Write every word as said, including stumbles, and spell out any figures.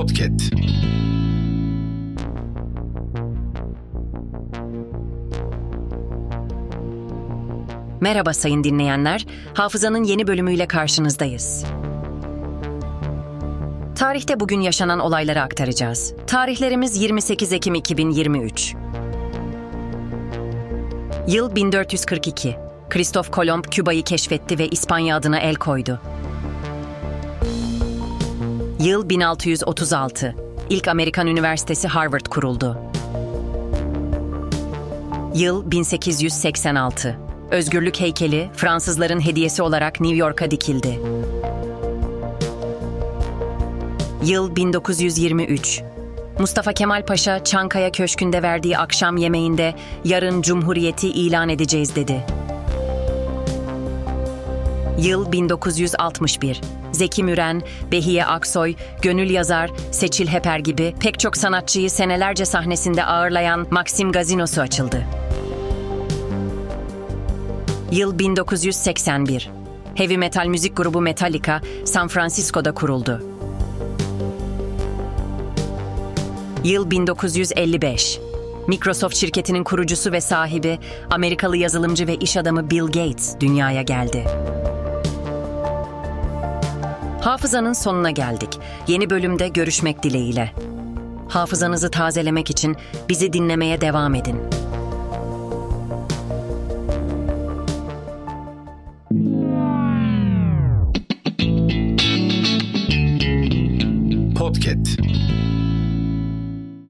Podcast. Merhaba sayın dinleyenler, Hafıza'nın yeni bölümüyle karşınızdayız. Tarihte bugün yaşanan olayları aktaracağız. Tarihlerimiz yirmi sekiz Ekim iki bin yirmi üç. Yıl bin dört yüz kırk iki. Kristof Kolomb Küba'yı keşfetti ve İspanya adına el koydu. Yıl bin altı yüz otuz altı. İlk Amerikan Üniversitesi Harvard kuruldu. Yıl bin sekiz yüz seksen altı. Özgürlük heykeli Fransızların hediyesi olarak New York'a dikildi. Yıl bin dokuz yüz yirmi üç. Mustafa Kemal Paşa Çankaya Köşkü'nde verdiği akşam yemeğinde yarın Cumhuriyeti ilan edeceğiz dedi. Yıl bin dokuz yüz altmış bir. Zeki Müren, Behiye Aksoy, Gönül Yazar, Seçil Heper gibi pek çok sanatçıyı senelerce sahnesinde ağırlayan Maksim Gazinosu açıldı. Yıl bin dokuz yüz seksen bir. Heavy metal müzik grubu Metallica, San Francisco'da kuruldu. Yıl bin dokuz yüz elli beş. Microsoft şirketinin kurucusu ve sahibi, Amerikalı yazılımcı ve iş adamı Bill Gates dünyaya geldi. Hafızanın sonuna geldik. Yeni bölümde görüşmek dileğiyle. Hafızanızı tazelemek için bizi dinlemeye devam edin.